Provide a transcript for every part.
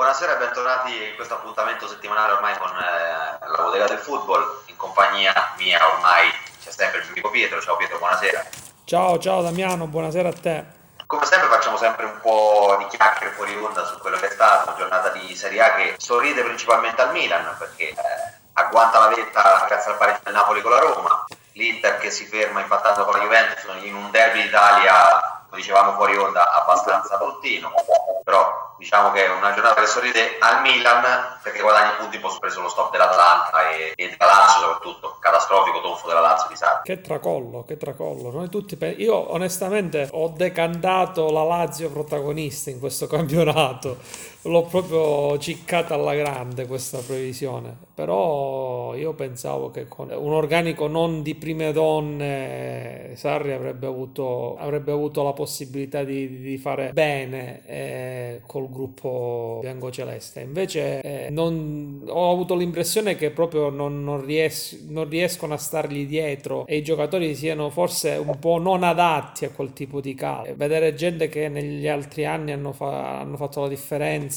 Buonasera e bentornati in questo appuntamento settimanale ormai con La Bodega del Fútbol, in compagnia mia ormai c'è sempre il mio amico Pietro. Ciao Pietro, buonasera. Ciao Damiano, buonasera a te. Come sempre facciamo sempre un po' di chiacchiere fuori onda su quello che è stata una giornata di Serie A che sorride principalmente al Milan, perché agguanta la vetta grazie al pareggio del Napoli con la Roma, l'Inter che si ferma impattato con la Juventus in un derby d'Italia, come dicevamo fuori onda, abbastanza bruttino, però diciamo che è una giornata che sorride al Milan perché guadagna punti poi preso lo stop dell'Atalanta e della Lazio, soprattutto catastrofico tonfo della Lazio di Sarri. Che tracollo. Noi tutti io onestamente ho decantato la Lazio protagonista in questo campionato, l'ho proprio ciccata alla grande questa previsione, però io pensavo che con un organico non di prime donne Sarri avrebbe avuto la possibilità di fare bene col gruppo biancoceleste. Invece ho avuto l'impressione che proprio non riescono a stargli dietro e i giocatori siano forse un po' non adatti a quel tipo di calcio. Vedere gente che negli altri anni hanno fatto la differenza,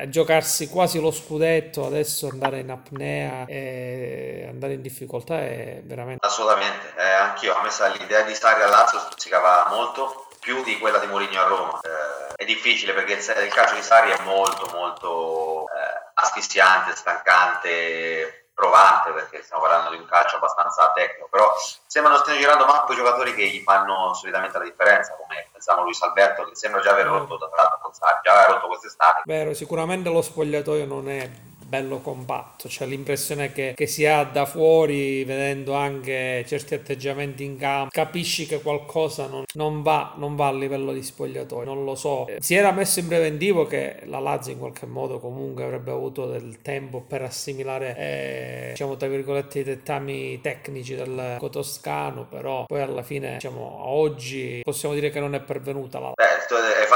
a giocarsi quasi lo scudetto, adesso andare in apnea e andare in difficoltà è veramente... Assolutamente, anch'io, a me l'idea di stare a Lazio stuzzicava molto, più di quella di Mourinho a Roma. È difficile perché il calcio di Sarri è molto asfissiante, stancante, provante, perché stiamo parlando di un calcio abbastanza tecnico, però sembra non stiano girando manco i giocatori che gli fanno solitamente la differenza, come pensiamo Luis Alberto, che sembra già aver rotto da tanto con Sarri, già aveva rotto quest'estate. Vero, sicuramente lo spogliatoio non è bello compatto, c'è l'impressione che si ha da fuori, vedendo anche certi atteggiamenti in campo, capisci che qualcosa non va a livello di spogliatoio, non lo so. Si era messo in preventivo che la Lazio in qualche modo comunque avrebbe avuto del tempo per assimilare tra virgolette i dettami tecnici del toscano, però poi alla fine oggi possiamo dire che non è pervenuta la... Beh, tu hai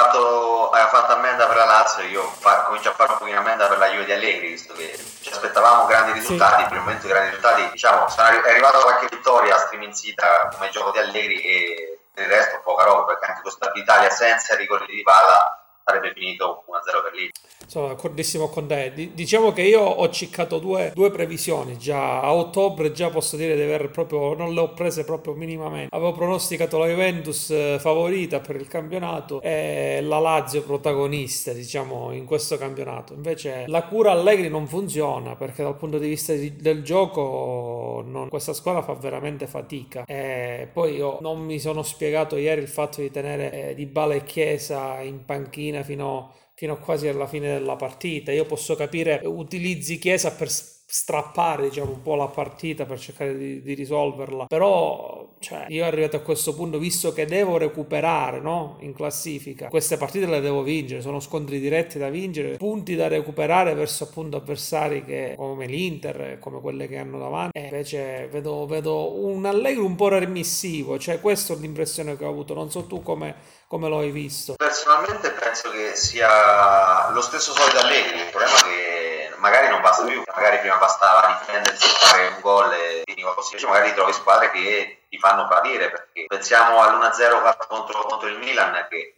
fatto ammenda per la Lazio, io comincio a fare un pochino ammenda per l'aiuto di Allegri, visto che ci aspettavamo grandi risultati, sì. Per il momento grandi risultati, è arrivata qualche vittoria striminzita come gioco di Allegri e per il resto poca roba, perché anche questo l'Italia senza rigore di Dybala sarebbe finito 1-0 per lì. Sono d'accordissimo con te. Diciamo che io ho ciccato due previsioni già a ottobre, già posso dire di aver proprio non le ho prese proprio minimamente. Avevo pronosticato la Juventus favorita per il campionato e la Lazio protagonista, in questo campionato. Invece la cura Allegri non funziona, perché dal punto di vista del gioco questa squadra fa veramente fatica. E poi io non mi sono spiegato ieri il fatto di tenere Dybala e Chiesa in panchina fino a quasi alla fine della partita. Io posso capire, utilizzi Chiesa per strappare un po' la partita, per cercare di risolverla, però io arrivato a questo punto, visto che devo recuperare in classifica, queste partite le devo vincere, sono scontri diretti da vincere, punti da recuperare verso appunto avversari che come l'Inter, come quelle che hanno davanti, e invece vedo un Allegri un po' remissivo, questa è l'impressione che ho avuto. Non so tu come lo hai visto. Personalmente penso che sia lo stesso solito Allegri, il problema è che magari non basta più, magari prima bastava difendersi, fare un gol e finiva così, magari trovi squadre che ti fanno partire, perché pensiamo all'1-0 fatto contro il Milan che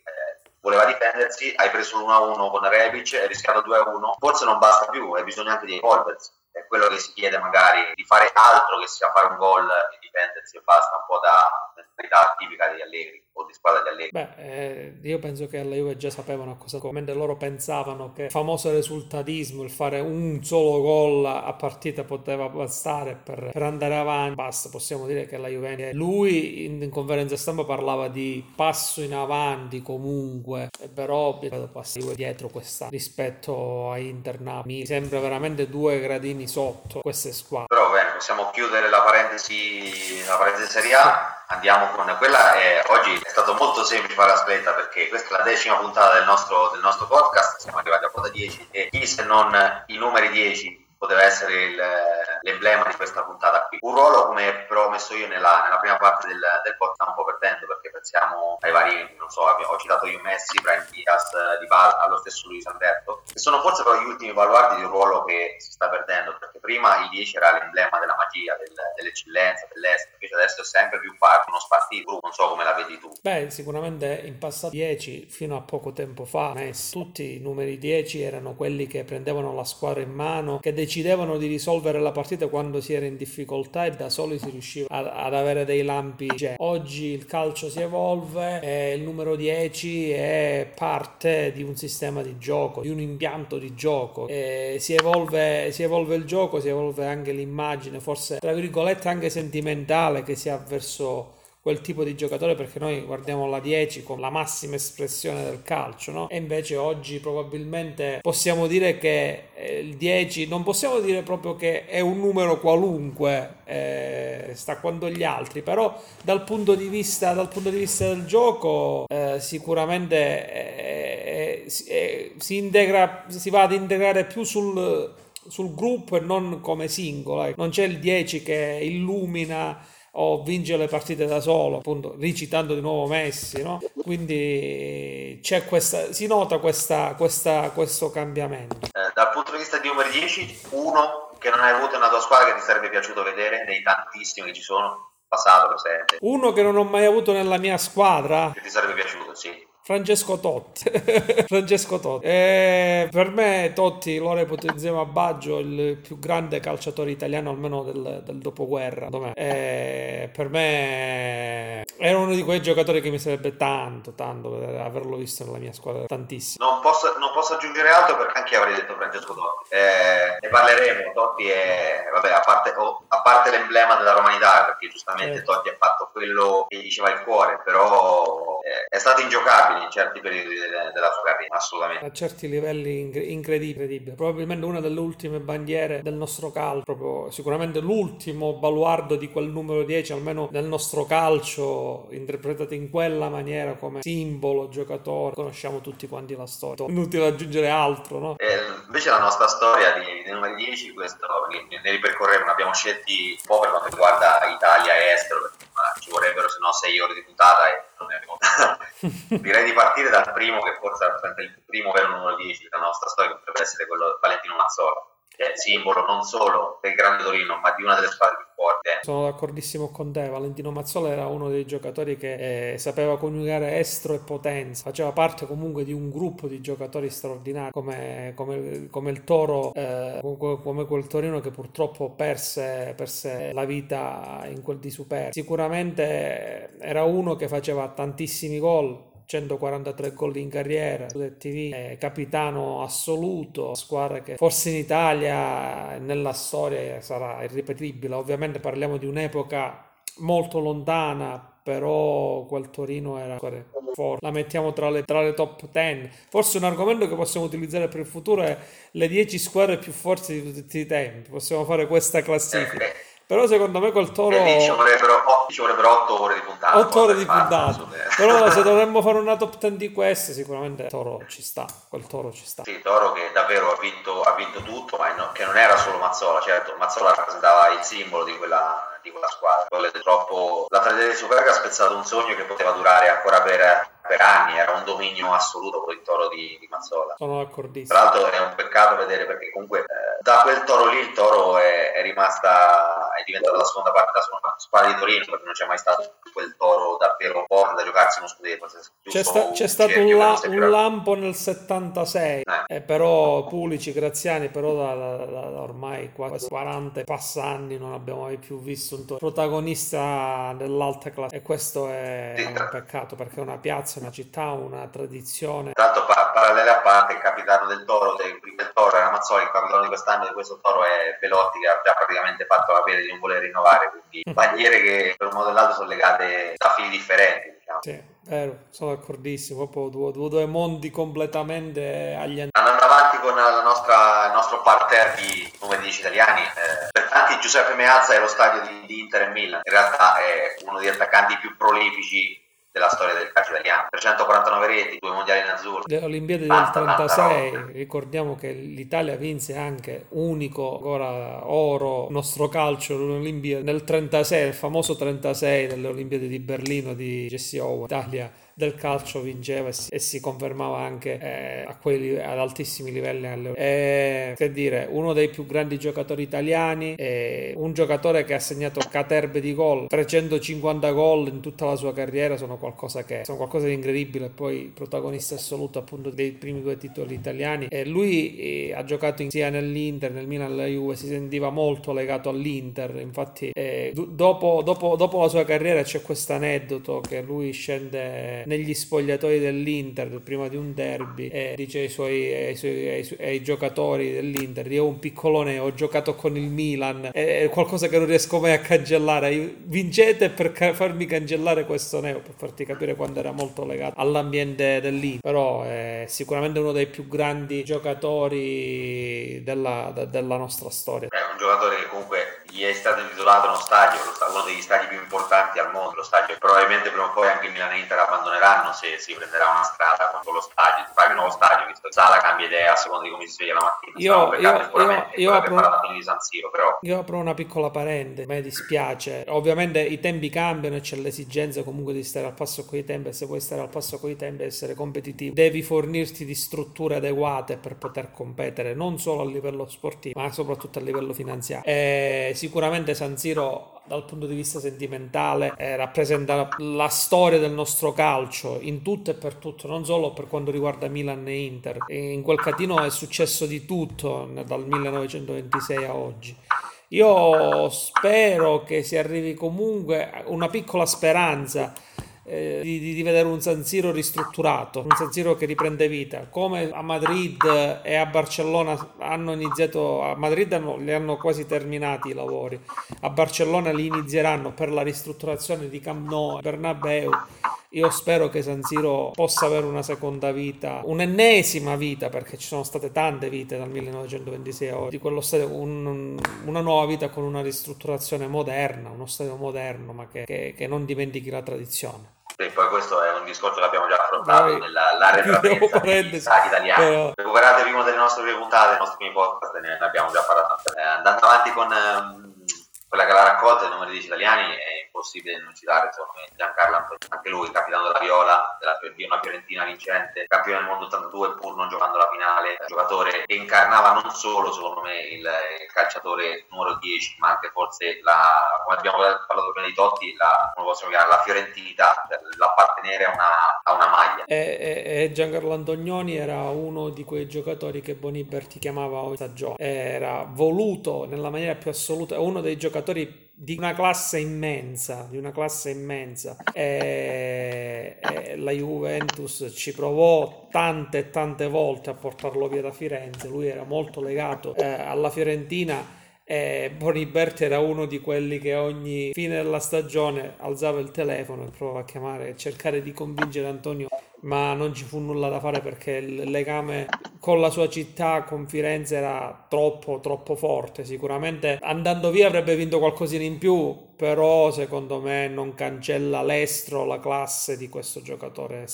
voleva difendersi, hai preso l'1-1 con Rebic, hai rischiato 2-1, forse non basta più, hai bisogno anche di evolversi, è quello che si chiede, magari di fare altro che sia fare un gol e difendersi e basta, un po' da mentalità tipica degli Allegri o di squadra di Allegri. Io penso che alla Juve già sapevano mentre loro pensavano che il famoso risultatismo, il fare un solo gol a partita poteva bastare per andare avanti, basta. Possiamo dire che la Juve, lui in conferenza stampa parlava di passo in avanti comunque, però vedo passare dietro questa rispetto a Inter, Napoli, sembra veramente due gradini sotto queste squadre. Però bene, possiamo chiudere la parentesi Serie A. Andiamo con quella, oggi è stato molto semplice fare la scaletta, perché questa è la 10ª puntata del nostro podcast, siamo arrivati a quota 10 e chi se non i numeri 10 poteva essere l'emblema di questa puntata qui. Un ruolo, come però ho messo io nella prima parte del podcast, un po' perdendo, perché pensiamo ai vari, non so, ho citato io Messi, Brian Diaz, Dybala, allo stesso Luis Alberto, che sono forse però gli ultimi baluardi di un ruolo che si sta perdendo, perché prima il 10 era l'emblema della magia, dell'eccellenza, dell'estero, invece adesso è sempre più uno spartito, non so come la vedi tu. Beh, sicuramente in passato 10 fino a poco tempo fa, Messi, tutti i numeri 10 erano quelli che prendevano la squadra in mano, che decidevano di risolvere la partita quando si era in difficoltà e da soli si riusciva ad avere dei lampi. Oggi il calcio si evolve e il numero 10 è parte di un sistema di gioco, di un impianto di gioco, e si evolve il gioco, si evolve anche l'immagine, forse tra virgolette anche sentimentale che si ha verso quel tipo di giocatore, perché noi guardiamo la 10 con la massima espressione del calcio, no? E invece oggi probabilmente possiamo dire che il 10 non possiamo dire proprio che è un numero qualunque, sta quando gli altri, però dal punto di vista del gioco sicuramente si integra, si va ad integrare più sul gruppo e non come singolo. Non c'è il 10 che illumina o vince le partite da solo, appunto ricitando di nuovo Messi, no? Quindi c'è questa, si nota questo cambiamento. Dal punto di vista di numero 10, uno che non hai avuto nella tua squadra che ti sarebbe piaciuto vedere dei tantissimi che ci sono, passato, presente. Uno che non ho mai avuto nella mia squadra che ti sarebbe piaciuto, sì. Francesco Totti. Per me Totti lo reputo insieme a Baggio il più grande calciatore italiano, almeno del dopoguerra. Per me era uno di quei giocatori che mi sarebbe tanto averlo visto nella mia squadra, tantissimo. Non posso aggiungere altro, perché anche io avrei detto Francesco Totti. Ne parleremo. Totti è, vabbè, a parte l'emblema della romanità, perché giustamente Totti ha fatto quello che gli diceva il cuore, però è stato ingiocabile in certi periodi della sua carriera, assolutamente, a certi livelli incredibile. Probabilmente una delle ultime bandiere del nostro calcio, proprio sicuramente l'ultimo baluardo di quel numero 10, almeno nel nostro calcio interpretato in quella maniera, come simbolo, giocatore. Conosciamo tutti quanti la storia, inutile aggiungere altro, no? Invece la nostra storia di numeri 10, questo ne ripercorreremo, abbiamo scelti un po' per quanto riguarda Italia e estero, ci vorrebbero se no 6 ore di puntata e non ne abbiamo Direi di partire dal primo, che forse rappresenta il primo vero numero 10 della nostra storia, che potrebbe essere quello di Valentino Mazzola, che è simbolo non solo del grande Torino ma di una delle squadre più forti. Sono d'accordissimo con te. Valentino Mazzola era uno dei giocatori che sapeva coniugare estro e potenza, faceva parte comunque di un gruppo di giocatori straordinari come il Toro, come quel Torino che purtroppo perse la vita in quel di Super. Sicuramente era uno che faceva tantissimi gol, 143 gol in carriera, capitano assoluto, squadra che forse in Italia nella storia sarà irripetibile. Ovviamente parliamo di un'epoca molto lontana, però quel Torino era forte. La mettiamo tra le top 10. Forse un argomento che possiamo utilizzare per il futuro è le 10 squadre più forti di tutti i tempi. Possiamo fare questa classifica. Però secondo me col Toro ci vorrebbero 8 ore di puntata. 8 ore di puntata. Però se dovremmo fare una top 10 di queste, sicuramente Toro ci sta. Sì, Toro che davvero ha vinto tutto, ma che non era solo Mazzola, certo. Mazzola rappresentava il simbolo di quella squadra. Purtroppo la tragedia di Superga ha spezzato un sogno che poteva durare ancora per anni, era un dominio assoluto con il Toro di Mazzola. Sono d'accordissimo. Tra l'altro è un peccato vedere, perché comunque da quel Toro lì il Toro è diventata la seconda parte della squadra di Torino, perché non c'è mai stato quel Toro davvero forte da giocarsi uno scudetto. C'è stato un lampo nel 76, e però Pulici, Graziani, però da ormai 40 passanni non abbiamo mai più visto un Toro protagonista dell'alta classe, e questo è un peccato, perché è una piazza, una città, una tradizione. Tanto parallele a parte, il capitano del Toro, del Toro era Mazzola, il capitano di quest'anno di questo Toro è Velotti, che ha già praticamente fatto capire di non voler rinnovare, quindi bandiere che per un modo o l'altro sono legate da fili differenti, diciamo. Sì, sono d'accordissimo, proprio due mondi completamente alienati. Andando avanti con il nostro parterre di numeri 10 italiani, per tanti Giuseppe Meazza è lo stadio di Inter e Milan, in realtà è uno degli attaccanti più prolifici della storia del calcio italiano. 349 reti, 2 mondiali in azzurro. Le Olimpiadi del 36, ricordiamo che l'Italia vinse anche unico ancora oro nostro calcio l'Olimpiadi nel 36, il famoso 36 delle Olimpiadi di Berlino di Jesse Owens. L'Italia del calcio vinceva e si confermava anche ad altissimi livelli che dire, uno dei più grandi giocatori italiani, un giocatore che ha segnato caterbe di gol, 350 gol in tutta la sua carriera sono qualcosa di incredibile. Poi protagonista assoluto appunto dei primi due titoli italiani, e lui ha giocato sia nell'Inter, nel Milan, la Juve, si sentiva molto legato all'Inter. Infatti dopo la sua carriera c'è questo aneddoto che lui scende negli spogliatoi dell'Inter prima di un derby e dice ai giocatori dell'Inter: io un piccolone, ho giocato con il Milan, è qualcosa che non riesco mai a cancellare, vincete per farmi cancellare questo neo, per farti capire quando era molto legato all'ambiente dell'Inter. Però è sicuramente uno dei più grandi giocatori della nostra storia. È un giocatore che comunque gli è stato intitolato uno stadio, uno degli stadi più importanti al mondo, lo stadio. Probabilmente prima o poi anche Milan e Inter abbandoneranno se si prenderà una strada contro lo stadio, fare un nuovo stadio, visto Sala cambia idea a seconda di come si sveglia la mattina. Io apro una piccola parente, a me dispiace, ovviamente i tempi cambiano e c'è l'esigenza comunque di stare al passo con i tempi, e se vuoi stare al passo con i tempi e essere competitivo devi fornirti di strutture adeguate per poter competere, non solo a livello sportivo ma soprattutto a livello finanziario. Sicuramente San Siro dal punto di vista sentimentale rappresenta la storia del nostro calcio in tutto e per tutto, non solo per quanto riguarda Milan e Inter. In quel catino è successo di tutto dal 1926 a oggi. Io spero che si arrivi comunque a una piccola speranza di vedere un San Siro ristrutturato, un San Siro che riprende vita, come a Madrid e a Barcellona hanno iniziato. A Madrid li hanno quasi terminati i lavori, a Barcellona li inizieranno per la ristrutturazione di Camp Nou, Bernabeu. Io spero che San Siro possa avere una seconda vita, un'ennesima vita, perché ci sono state tante vite dal 1926 a oggi, di quello stadio, una nuova vita con una ristrutturazione moderna, uno stadio moderno, ma che non dimentichi la tradizione. Sì, poi questo è un discorso che abbiamo già affrontato nella regolamentazione degli stati italiani. Recuperate prima delle nostre prime puntate, dei nostri primi podcast, ne abbiamo già parlato. Andando avanti con quella che la raccolta dei numeri 10 italiani, è impossibile non citare Giancarlo Antonioni, anche lui capitano della Viola, una Fiorentina vincente, campione del mondo 82 pur non giocando la finale, giocatore che incarnava non solo secondo me il calciatore numero 10, ma anche forse come abbiamo parlato prima di Totti, come possiamo chiamare, la Fiorentina, l'appartenere a una maglia. E Giancarlo Antonioni era uno di quei giocatori che Boniberti chiamava ogni stagione, era voluto nella maniera più assoluta, uno dei giocatori di una classe immensa. E la Juventus ci provò tante volte a portarlo via da Firenze. Lui era molto legato alla Fiorentina. Boniberti era uno di quelli che ogni fine della stagione alzava il telefono e provava a chiamare e cercare di convincere Antonio, ma non ci fu nulla da fare perché il legame con la sua città, con Firenze, era troppo forte. Sicuramente andando via avrebbe vinto qualcosina in più, però secondo me non cancella l'estro, la classe di questo giocatore.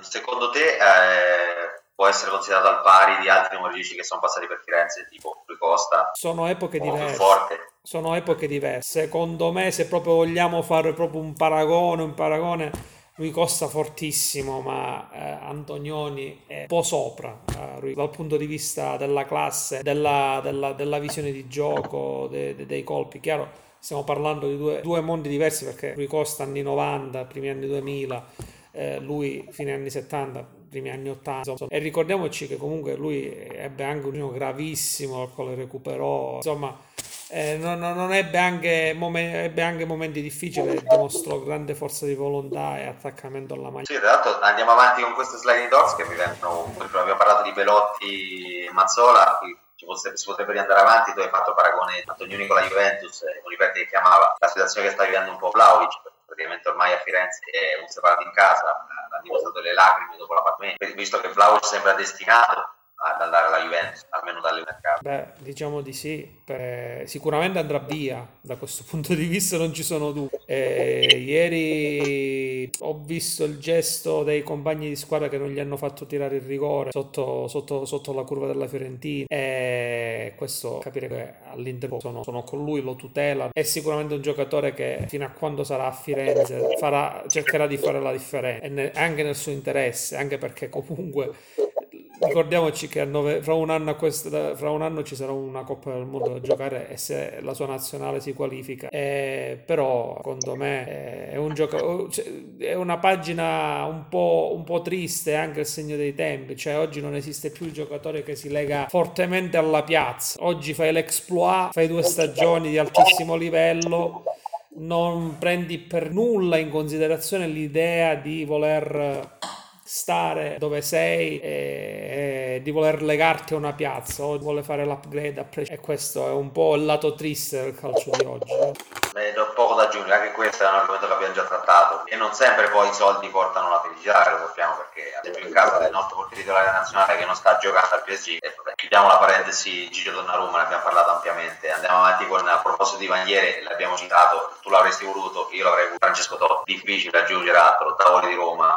Secondo te può essere considerato al pari di altri numeri 10 che sono passati per Firenze, tipo Rui Costa? Sono epoche diverse. Secondo me, se proprio vogliamo fare proprio un paragone, Rui Costa fortissimo, ma Antonioni è un po' sopra dal punto di vista della classe, della visione di gioco, dei colpi. Chiaro, stiamo parlando di due mondi diversi, perché Rui Costa anni 90, primi anni 2000, lui fine anni 70, primi anni 80, insomma. E ricordiamoci che comunque lui ebbe anche un infarto gravissimo al quale recuperò, insomma. Non ebbe anche momenti difficili, dimostrò grande forza di volontà e attaccamento alla maglia. Sì, esatto, andiamo avanti con queste slide di talks che mi vengono. Abbiamo parlato di Belotti e Mazzola, si potrebbe andare avanti. Tu hai fatto paragone Antonioni con la Juventus, Boniberti che chiamava, la situazione che sta vivendo un po' Vlahović, praticamente ormai a Firenze è un separato in casa, ha dimostrato le lacrime dopo la partita, visto che Vlahović sembra destinato ad andare alla Juventus, almeno dalle mercati. Beh, diciamo di sì, sicuramente andrà via, da questo punto di vista non ci sono dubbi. Ieri ho visto il gesto dei compagni di squadra che non gli hanno fatto tirare il rigore sotto la curva della Fiorentina, e questo, capire che all'Inter sono con lui, lo tutelano. È sicuramente un giocatore che fino a quando sarà a Firenze cercherà di fare la differenza, anche nel suo interesse, anche perché comunque ricordiamoci che fra un anno ci sarà una Coppa del Mondo da giocare, e se la sua nazionale si qualifica, però secondo me è un gioco, è una pagina un po' triste, anche il segno dei tempi, cioè oggi non esiste più il giocatore che si lega fortemente alla piazza. Oggi fai l'exploit, fai 2 stagioni di altissimo livello, non prendi per nulla in considerazione l'idea di voler stare dove sei e di voler legarti a una piazza o di voler fare l'upgrade e questo è un po' il lato triste del calcio di oggi. Ho poco da aggiungere, anche questo è un argomento che abbiamo già trattato, e non sempre poi i soldi portano la felicità, lo sappiamo, perché ad esempio in caso del nostro portiere titolare nazionale che non sta giocando al PSG, chiudiamo la parentesi Gigio Donnarumma, ne abbiamo parlato ampiamente, andiamo avanti con, a proposito di bandiere, l'abbiamo citato, tu l'avresti voluto, io l'avrei voluto, Francesco Totti, difficile aggiungere altro, Tavoli di Roma,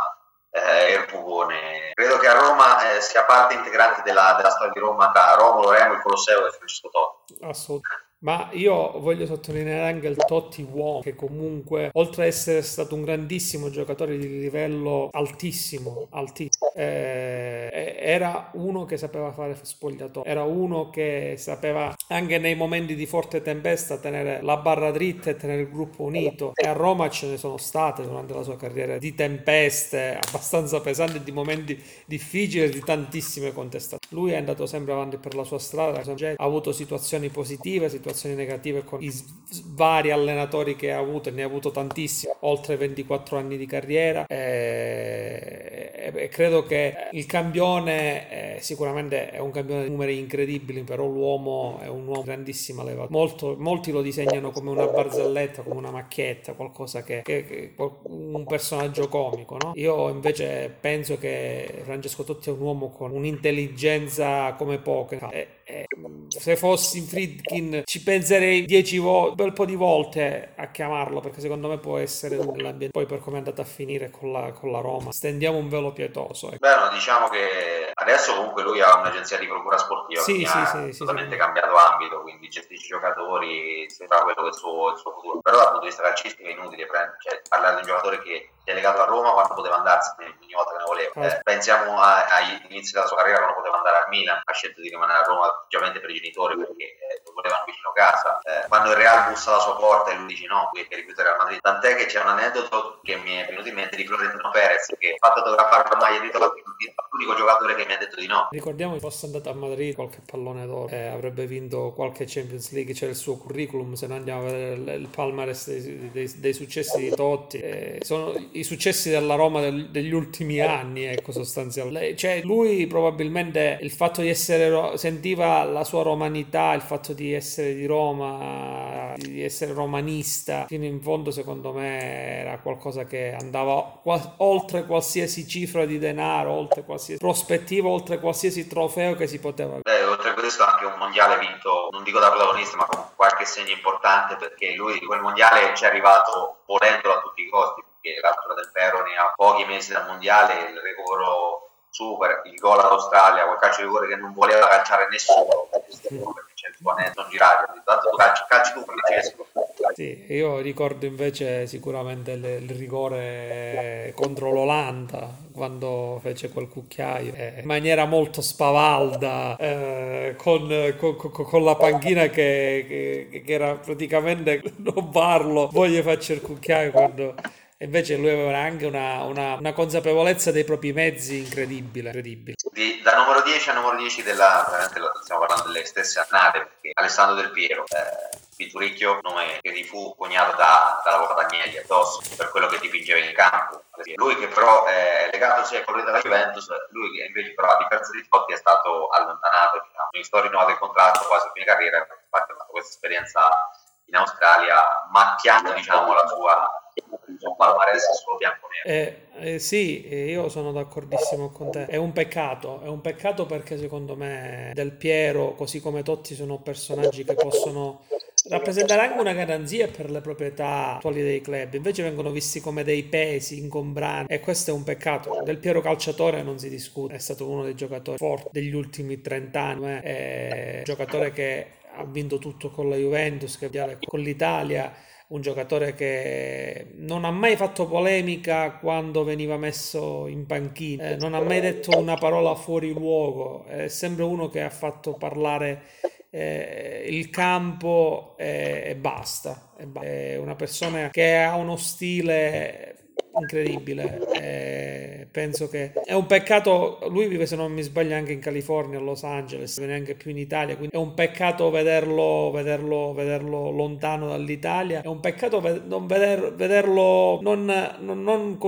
il Pugone. Credo che a Roma sia parte integrante della storia di Roma tra Romolo, Remo, il Colosseo e Francesco Totti. Assolutamente. Ma io voglio sottolineare anche il Totti uomo, che comunque oltre ad essere stato un grandissimo giocatore di livello altissimo, era uno che sapeva fare spogliatoio, era uno che sapeva anche nei momenti di forte tempesta tenere la barra dritta e tenere il gruppo unito, e a Roma ce ne sono state durante la sua carriera di tempeste abbastanza pesanti, di momenti difficili, di tantissime contestazioni. Lui è andato sempre avanti per la sua strada, ha avuto situazioni positive, situazioni negative con i vari allenatori che ha avuto, e ne ha avuto tantissimi, oltre 24 anni di carriera, e credo che il campione sicuramente è un campione di numeri incredibili, però l'uomo è un uomo di grandissima leva. Molti lo disegnano come una barzelletta, come una macchietta, qualcosa che un personaggio comico, no? Io invece penso che Francesco Totti è un uomo con un'intelligenza come poche, se fossi in Friedkin ci penserei 10 volte, un bel po' di volte a chiamarlo, perché secondo me può essere l'ambiente. Poi per come è andata a finire con la Roma stendiamo un velo pietoso, ecco. Beh, no, diciamo che adesso comunque lui ha un'agenzia di procura sportiva, sì, cambiato ambito, quindi gestisce i giocatori, sembra quello che è il suo futuro, però dal punto di vista calcistico è inutile parlare di un giocatore che è legato a Roma quando poteva andarsene ogni volta che ne voleva. Pensiamo agli inizi della sua carriera, quando poteva andare al Milan, ha scelto di rimanere a Roma ovviamente per i genitori, perché lo volevano vicino casa. Quando il Real bussa alla sua porta e lui dice no, che rifiuta il Real Madrid, tant'è che c'è un aneddoto che mi è venuto in mente di Florentino Perez, che ha fatto fotografare la maglia di Totti, l'unico giocatore che mi ha detto di no. Ricordiamo che fosse andato a Madrid qualche pallone d'oro, avrebbe vinto qualche Champions League, c'è il suo curriculum, se noi andiamo a vedere il palmarès dei successi di Totti, sono i successi della Roma degli ultimi anni, ecco, sostanzialmente. Cioè lui probabilmente il fatto di essere, sentiva la sua romanità, il fatto di essere di Roma, di essere romanista fino in fondo, secondo me era qualcosa che andava oltre qualsiasi cifra di denaro, oltre qualsiasi prospettiva, oltre qualsiasi trofeo che si poteva. Oltre a questo anche un mondiale vinto, non dico da protagonista, ma con qualche segno importante, perché lui di quel mondiale ci è arrivato volendolo a tutti i costi, perché l'altra del Perone a pochi mesi dal mondiale, il recupero super, il gol all'Australia, quel calcio di rigore che non voleva calciare nessuno, perché c'è il bonetto, non girare, tanto tu calci tu, Francesco. Sì, io ricordo invece sicuramente il rigore contro l'Olanda, quando fece quel cucchiaio in maniera molto spavalda, con la panchina che era praticamente non parlo, voglio farci il cucchiaio quando... Invece lui aveva anche una consapevolezza dei propri mezzi incredibile. Da numero 10 a numero 10 stiamo parlando delle stesse annate, perché Alessandro Del Piero, Pinturicchio, nome che gli fu coniato dalla Guadagnelli addosso per quello che dipingeva in campo. Lui che però è legato sia con lui della Juventus, lui che invece però a differenza di Totti è stato allontanato, diciamo, in storia rinnovata il contratto quasi a fine carriera, infatti ha fatto questa esperienza in Australia macchiando, diciamo, la sua il palmarès è solo bianco-nero. Sì, io sono d'accordissimo con te. È un peccato perché secondo me Del Piero, così come Totti, sono personaggi che possono rappresentare anche una garanzia per le proprietà attuali dei club, invece vengono visti come dei pesi ingombranti, e questo è un peccato. Del Piero calciatore non si discute, è stato uno dei giocatori forti degli ultimi 30 anni, è un giocatore che ha vinto tutto con la Juventus, che ha con l'Italia, un giocatore che non ha mai fatto polemica quando veniva messo in panchina, non ha mai detto una parola fuori luogo, è sempre uno che ha fatto parlare il campo e basta. È una persona che ha uno stile incredibile, penso che è un peccato. Lui vive, se non mi sbaglio, anche in California, a Los Angeles, non è neanche più in Italia, quindi è un peccato vederlo lontano dall'Italia, è un peccato non vederlo con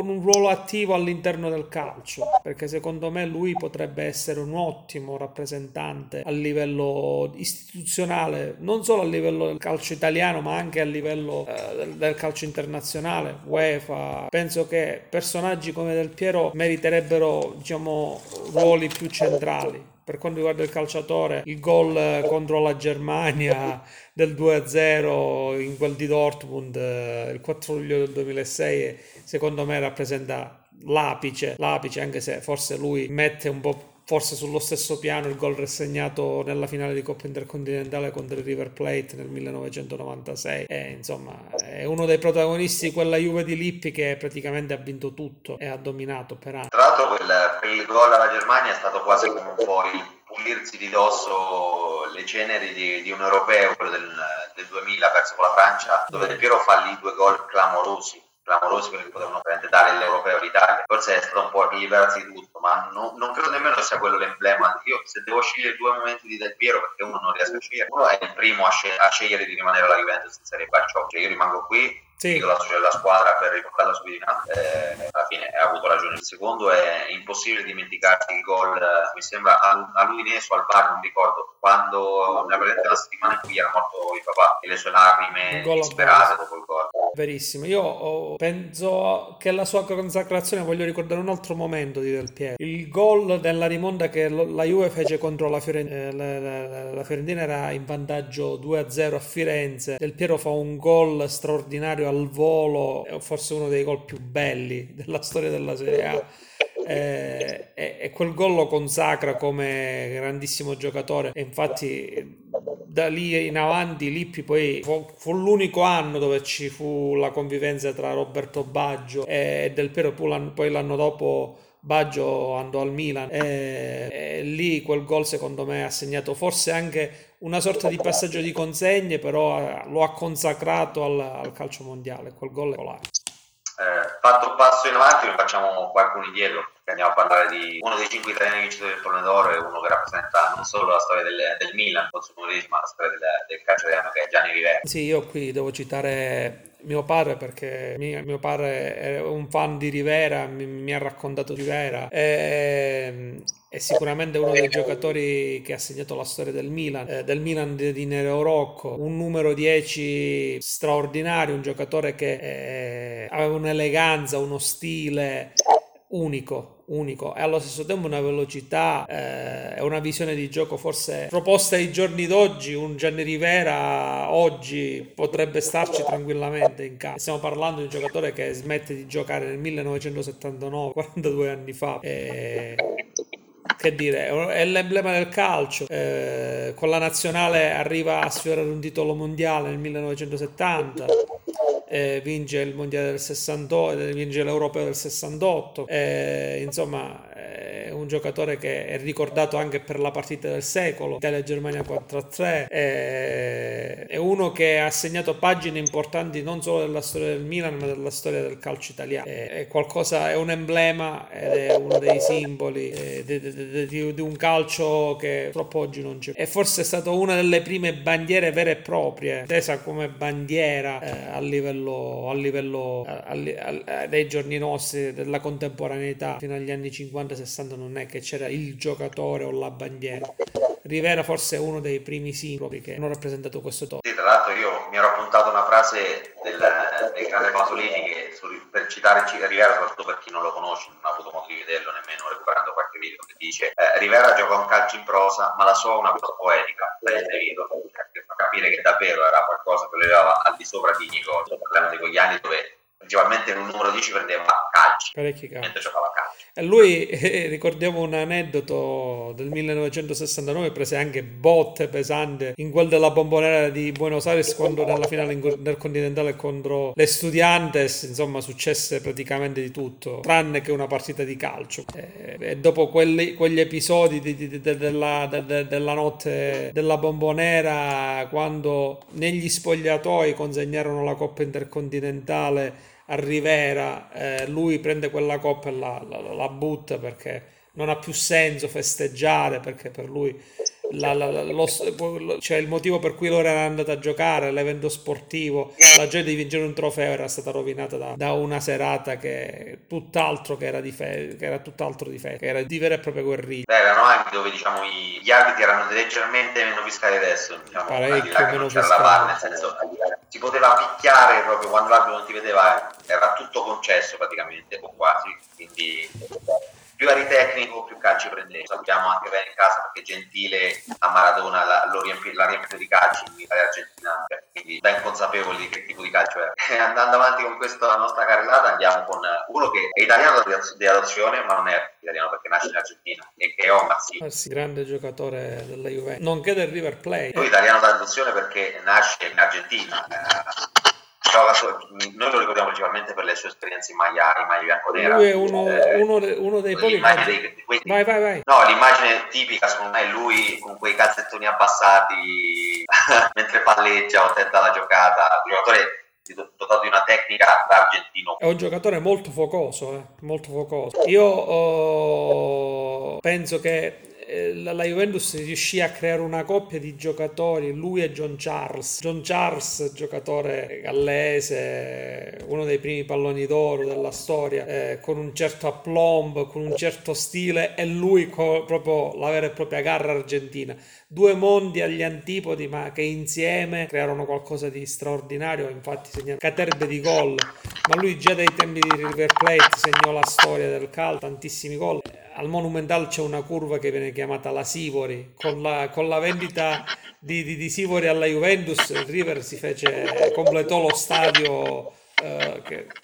un ruolo attivo all'interno del calcio, perché secondo me lui potrebbe essere un ottimo rappresentante a livello istituzionale, non solo a livello del calcio italiano ma anche a livello del calcio internazionale, UEFA. Penso che personaggi come Del Piero meriterebbero, diciamo, ruoli più centrali. Per quanto riguarda il calciatore, il gol contro la Germania del 2-0 in quel di Dortmund il 4 luglio del 2006 secondo me rappresenta l'apice, anche se forse lui mette un po' forse sullo stesso piano il gol rassegnato nella finale di Coppa Intercontinentale contro il River Plate nel 1996. Insomma, è uno dei protagonisti, quella Juve di Lippi che praticamente ha vinto tutto e ha dominato per anni. Tra l'altro quel gol alla Germania è stato quasi come un po' il pulirsi di dosso le ceneri di un europeo, quello del 2000 perso con la Francia, dove Del Piero fa lì due gol clamorosi perché potevano veramente dare l'europeo all'Italia. Forse è stato un po' liberarsi di tutto, ma non credo nemmeno sia quello l'emblema. Io, se devo scegliere due momenti di Del Piero, perché uno non riesco a scegliere, uno è il primo a scegliere di rimanere alla Juventus in Serie A, cioè io rimango qui, sì, la squadra per riportarla subito in alto, alla fine ha avuto ragione. Il secondo è impossibile dimenticarsi il gol, mi sembra a Ludinese o al Bar, non ricordo, quando la settimana in cui era morto il papà e le sue lacrime disperate dopo il gol. Verissimo, io penso che la sua consacrazione, voglio ricordare un altro momento di Del Piero, il gol della rimonta che la Juve fece contro la Fiorentina. La Fiorentina era in vantaggio 2-0 a Firenze, Del Piero fa un gol straordinario al volo, forse uno dei gol più belli della storia della Serie A. E quel gol lo consacra come grandissimo giocatore, e infatti da lì in avanti Lippi poi fu l'unico anno dove ci fu la convivenza tra Roberto Baggio e Del Piero, poi l'anno dopo Baggio andò al Milan e lì quel gol secondo me ha segnato forse anche una sorta di passaggio di consegne, però lo ha consacrato al calcio mondiale, quel gol è colare. Fatto un passo in avanti, ne facciamo qualcuno indietro. Andiamo a parlare di uno dei 5 italiani vincitori del Pallone d'Oro e uno che rappresenta non solo la storia del Milan, ma la storia del calcio italiano, che è Gianni Rivera. Sì, io qui devo citare mio padre, perché mio padre è un fan di Rivera, mi ha raccontato Rivera, è sicuramente uno dei giocatori che ha segnato la storia del Milan di Nereo Rocco, un numero 10 straordinario, un giocatore che aveva un'eleganza, uno stile unico e allo stesso tempo una velocità e una visione di gioco forse proposta ai giorni d'oggi. Un Gianni Rivera oggi potrebbe starci tranquillamente in campo. Stiamo parlando di un giocatore che smette di giocare nel 1979, 42 anni fa, che dire, è l'emblema del calcio. Con la nazionale arriva a sfiorare un titolo mondiale nel 1970, vince il mondiale del 68, vince l'europeo del 68, insomma è un giocatore che è ricordato anche per la partita del secolo, Italia-Germania 4-3, è uno che ha segnato pagine importanti non solo della storia del Milan ma della storia del calcio italiano, è un emblema ed è uno dei simboli di un calcio che purtroppo oggi non c'è, e forse è stata una delle prime bandiere vere e proprie, intesa come bandiera a livello dei giorni nostri, della contemporaneità. Fino agli anni 50-60 non è che c'era il giocatore o la bandiera. Rivera forse è uno dei primi singoli che hanno rappresentato questo top. Sì, tra l'altro io mi ero appuntato una frase del grande Pasolini che per citare Rivera, soprattutto per chi non lo conosce, non ha avuto modo di vederlo nemmeno recuperando qualche video, che dice Rivera gioca un calcio in prosa, ma la sua è una cosa poetica, per capire che davvero era qualcosa che lo aveva al di sopra di Nico. Parliamo di quegli anni dove principalmente in un numero 10 prendeva calci, parecchi calci, mentre giocava calcio. E lui, ricordiamo un aneddoto del 1969, prese anche botte pesante in quel della Bombonera di Buenos Aires, quando nella finale del Continentale contro le Estudiantes, insomma, successe praticamente di tutto, tranne che una partita di calcio. E dopo quegli episodi della notte della Bombonera, quando negli spogliatoi consegnarono la Coppa Intercontinentale a Rivera, lui prende quella coppa e la butta, perché non ha più senso festeggiare, perché per lui cioè il motivo per cui loro era andato a giocare, l'evento sportivo, la gioia di vincere un trofeo era stata rovinata da una serata che era di vera e propria guerriglia. Erano anche dove, diciamo, gli arbitri erano leggermente meno fiscali adesso, diciamo, parecchio meno fiscali, nel senso si poteva picchiare proprio quando l'arbitro non ti vedeva, era tutto concesso praticamente o quasi, quindi più eri tecnico più calci prendevi. Sappiamo anche bene in casa perché Gentile a Maradona la riempie di calci in Italia e Argentina, quindi ben consapevoli di che tipo di calcio era. Andando avanti con questa nostra carrellata, andiamo con uno che è italiano di adozione ma non è italiano perché nasce in Argentina, e che è Omar Sy. Grande giocatore della Juventus, nonché del River Plate. Lui è italiano di adozione perché nasce in Argentina. Noi lo ricordiamo principalmente per le sue esperienze in maglia bianconera. Lui è uno dei pochi. Vai. No, l'immagine tipica secondo me è lui con quei calzettoni abbassati mentre palleggia o tenta la giocata. Il giocatore dotato di una tecnica da argentino. È un giocatore molto focoso, molto focoso. Io penso che la Juventus riuscì a creare una coppia di giocatori, lui e John Charles, giocatore gallese, uno dei primi palloni d'oro della storia, con un certo aplomb, con un certo stile, e lui proprio la vera e propria garra argentina. Due mondi agli antipodi ma che insieme crearono qualcosa di straordinario, infatti segnò caterbe di gol, ma lui già dai tempi di River Plate segnò la storia del calcio, tantissimi gol. Al Monumental c'è una curva che viene chiamata la Sivori, con la vendita di Sivori alla Juventus, il River completò lo stadio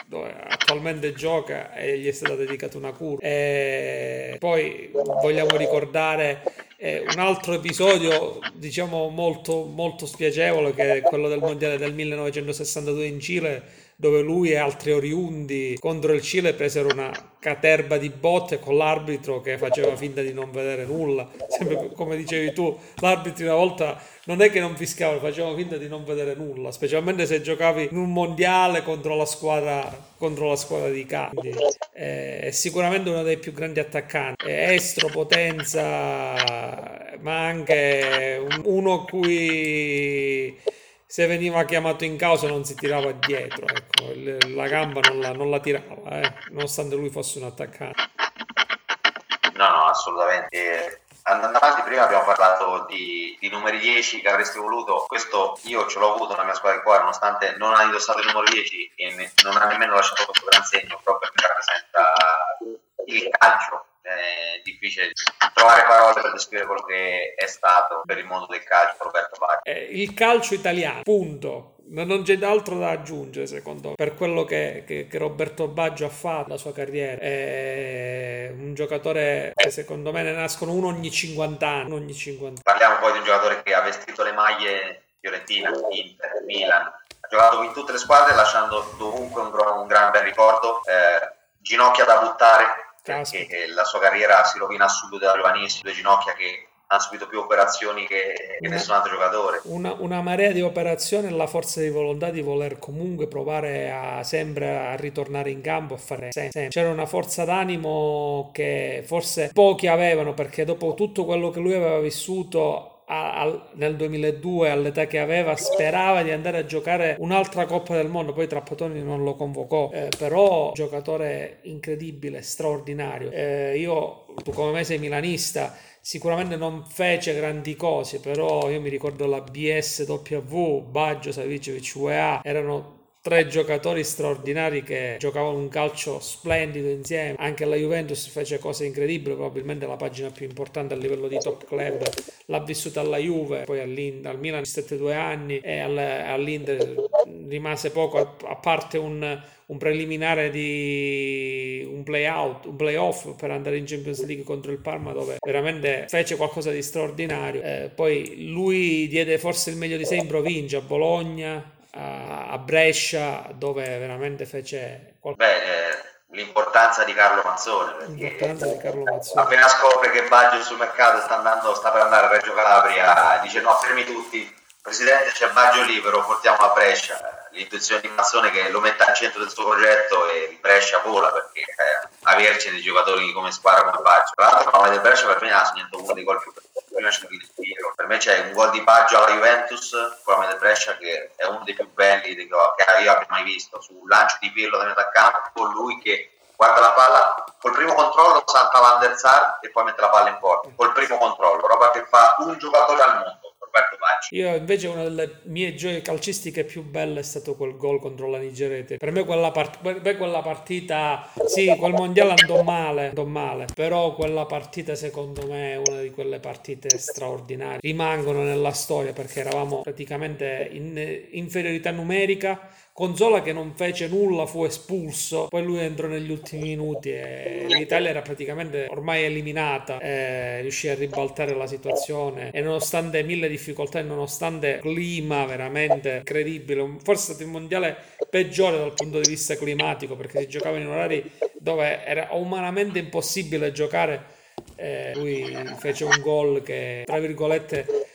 dove attualmente gioca e gli è stata dedicata una curva. E poi vogliamo ricordare un altro episodio, diciamo, molto, molto spiacevole, che è quello del mondiale del 1962 in Cile, dove lui e altri oriundi contro il Cile presero una caterba di botte con l'arbitro che faceva finta di non vedere nulla. Sempre come dicevi tu, l'arbitro una volta non è che non fischiavano, facevano finta di non vedere nulla, specialmente se giocavi in un mondiale contro la squadra di Candi. È sicuramente uno dei più grandi attaccanti, è estro, potenza, ma anche uno cui se veniva chiamato in causa non si tirava dietro, ecco, la gamba non la tirava, nonostante lui fosse un attaccante. No, assolutamente. Andando avanti, prima abbiamo parlato di numeri 10 che avresti voluto. Questo io ce l'ho avuto nella mia squadra di cuore, nonostante non ha indossato il numero 10 e non ha nemmeno lasciato questo gran segno, proprio perché rappresenta il calcio. È difficile trovare parole per descrivere quello che è stato per il mondo del calcio Roberto Bacchi. Il calcio italiano, punto. Non c'è altro da aggiungere, secondo me, per quello che Roberto Baggio ha fatto la sua carriera. È un giocatore che secondo me ne nascono uno ogni 50 anni. Parliamo poi di un giocatore che ha vestito le maglie Fiorentina, Inter, Milan, ha giocato in tutte le squadre lasciando dovunque un gran bel ricordo, ginocchia da buttare. Perché la sua carriera si rovina subito da giovanissimo, due ginocchia che hanno subito più operazioni che nessun altro giocatore. Una marea di operazioni e la forza di volontà di voler comunque provare sempre a ritornare in campo, a fare sempre. C'era una forza d'animo che forse pochi avevano, perché dopo tutto quello che lui aveva vissuto nel 2002, all'età che aveva, sperava di andare a giocare un'altra Coppa del Mondo. Poi Trapattoni non lo convocò, però giocatore incredibile, straordinario. Tu come me sei milanista, sicuramente non fece grandi cose, però io mi ricordo la BSW, Baggio, Savicevic, UEA, erano tre giocatori straordinari che giocavano un calcio splendido insieme. Anche la Juventus fece cose incredibili, probabilmente la pagina più importante a livello di top club l'ha vissuta alla Juve, poi al Milan 72 anni e all'Inter rimase poco, a parte un preliminare di un playoff per andare in Champions League contro il Parma, dove veramente fece qualcosa di straordinario. Poi lui diede forse il meglio di sé in provincia, a Bologna, a Brescia, dove veramente fece qualcosa. L'importanza di Carlo Mazzone, appena scopre che Baggio sul mercato sta per andare a Reggio Calabria, dice no, fermi tutti, presidente, c'è Baggio libero, portiamo a Brescia. L'intuizione di Mazzone che lo mette al centro del suo progetto, e il Brescia vola, perché averci dei giocatori come squadra come Baggio. Tra l'altro la del Brescia per me ha segnato uno dei gol più per me c'è un gol di Baggio alla Juventus con la del Brescia che è uno dei più belli che io abbia mai visto, sul lancio di Pirlo da metà campo, lui che guarda la palla, col primo controllo salta Van der Sar e poi mette la palla in porta col primo controllo, roba che fa un giocatore al mondo. Io invece una delle mie gioie calcistiche più belle è stato quel gol contro la Nigeria. Per me quella partita, sì, quel mondiale andò male, però quella partita secondo me è una di quelle partite straordinarie, rimangono nella storia, perché eravamo praticamente in inferiorità numerica. Conzola, che non fece nulla, fu espulso, poi lui entrò negli ultimi minuti e l'Italia era praticamente ormai eliminata, riuscì a ribaltare la situazione, e nonostante mille difficoltà e nonostante clima veramente incredibile, forse è stato il mondiale peggiore dal punto di vista climatico, perché si giocava in orari dove era umanamente impossibile giocare, lui fece un gol che, tra virgolette,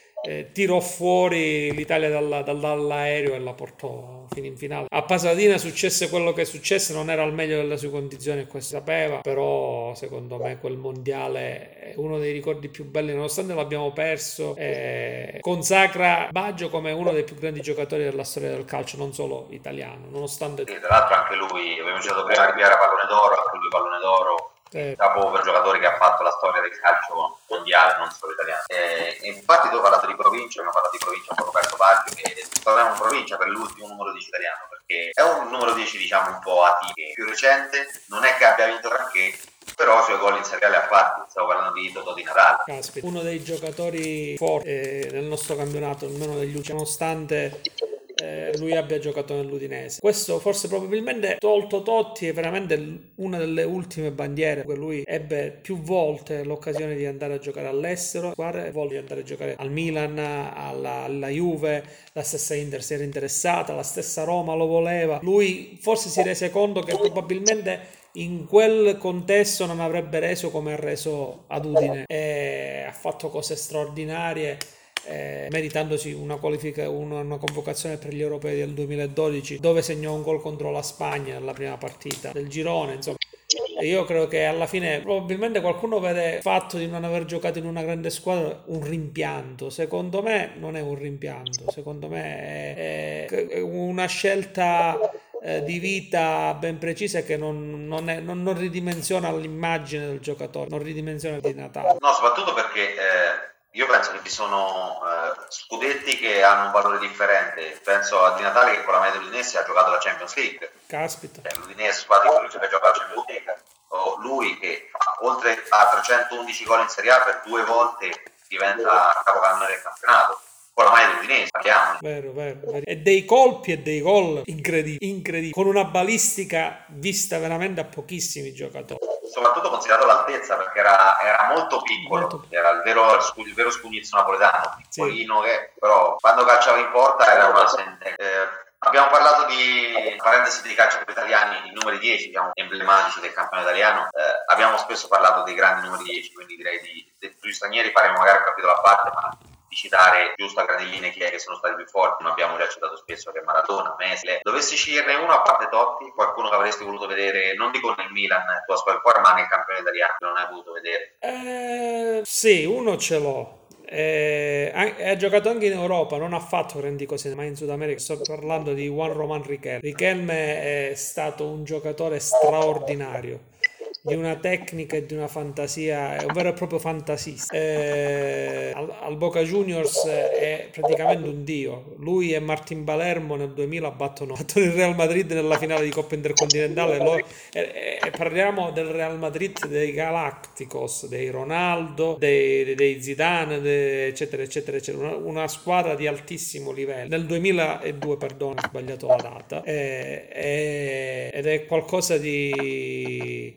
tirò fuori l'Italia dall'aereo e la portò fino in finale. A Pasadena successe quello che successe, non era al meglio delle sue condizioni, questo sapeva, però secondo me quel mondiale è uno dei ricordi più belli, nonostante l'abbiamo perso, consacra Baggio come uno dei più grandi giocatori della storia del calcio, non solo italiano, nonostante. Sì, tra l'altro anche lui, abbiamo usato prima la Riviera Pallone d'Oro, anche lui Pallone d'Oro. Capo giocatore che ha fatto la storia del calcio mondiale, non solo italiano. Infatti, dopo ho parlato di provincia, abbiamo parlato di provincia con Roberto Baggio, che torniamo in provincia per l'ultimo numero 10 italiano, perché è un numero 10 diciamo un po' atipico, più recente, non è che abbia vinto granché, però i suoi gol in Serie A li ha fatti. Stavo parlando di Totò Di Natale. Caspita, uno dei giocatori forti nel nostro campionato, almeno degli ultimi, nonostante lui abbia giocato nell'Udinese. Questo forse probabilmente, tolto Totti, è veramente una delle ultime bandiere, perché lui ebbe più volte l'occasione di andare a giocare all'estero, voglio andare a giocare al Milan, alla Juve, la stessa Inter si era interessata, la stessa Roma lo voleva. Lui forse si rese conto che probabilmente in quel contesto non avrebbe reso come ha reso ad Udine, e ha fatto cose straordinarie, meritandosi una qualifica, una convocazione per gli europei del 2012, dove segnò un gol contro la Spagna nella prima partita del girone. Insomma, io credo che alla fine probabilmente qualcuno vede il fatto di non aver giocato in una grande squadra un rimpianto. Secondo me non è un rimpianto, secondo me è una scelta di vita ben precisa, che non ridimensiona l'immagine del giocatore, non ridimensiona Di Natale, no, soprattutto perché io penso che ci sono scudetti che hanno un valore differente. Penso a Di Natale che con la maglia dell'Udinese ha giocato la Champions League. Caspita. L'Udinese squadra che gioca la Champions League. Lui che oltre a 311 gol in Serie A per due volte diventa capocannoniere del campionato. Con la maglia dell'Udinese, parliamo. Vero. E dei colpi e dei gol incredibili. Con una balistica vista veramente a pochissimi giocatori. Soprattutto considerato l'altezza, perché era molto piccolo, era il vero spugnizzo napoletano, piccolino, sì. Che però quando calciava in porta era una sentenza. Abbiamo parlato di parentesi di calciatori italiani, i numeri 10, diciamo, emblematici del campionato italiano. Abbiamo spesso parlato dei grandi numeri 10, quindi direi sui stranieri faremo magari un capitolo a parte, ma di citare giusto a grandi linee chi è che sono stati più forti, non abbiamo già citato spesso che Maradona, Messi. Dovessi sceglierne uno a parte Totti, qualcuno che avresti voluto vedere, non dico nel Milan, tua squadra, ma nel campione italiano, che non hai voluto vedere? Sì, uno ce l'ho. Ha giocato anche in Europa, non ha fatto grandi cose mai in Sud America. Sto parlando di Juan Román Riquelme. Riquelme è stato un giocatore straordinario, di una tecnica e di una fantasia, è un vero e proprio fantasista. Al Boca Juniors è praticamente un dio. Lui e Martin Palermo nel 2000 battono il Real Madrid nella finale di Coppa Intercontinentale. Parliamo del Real Madrid dei Galacticos, dei Ronaldo, dei Zidane, eccetera eccetera eccetera, una squadra di altissimo livello. Nel 2002, perdono, ho sbagliato la data, ed è qualcosa di...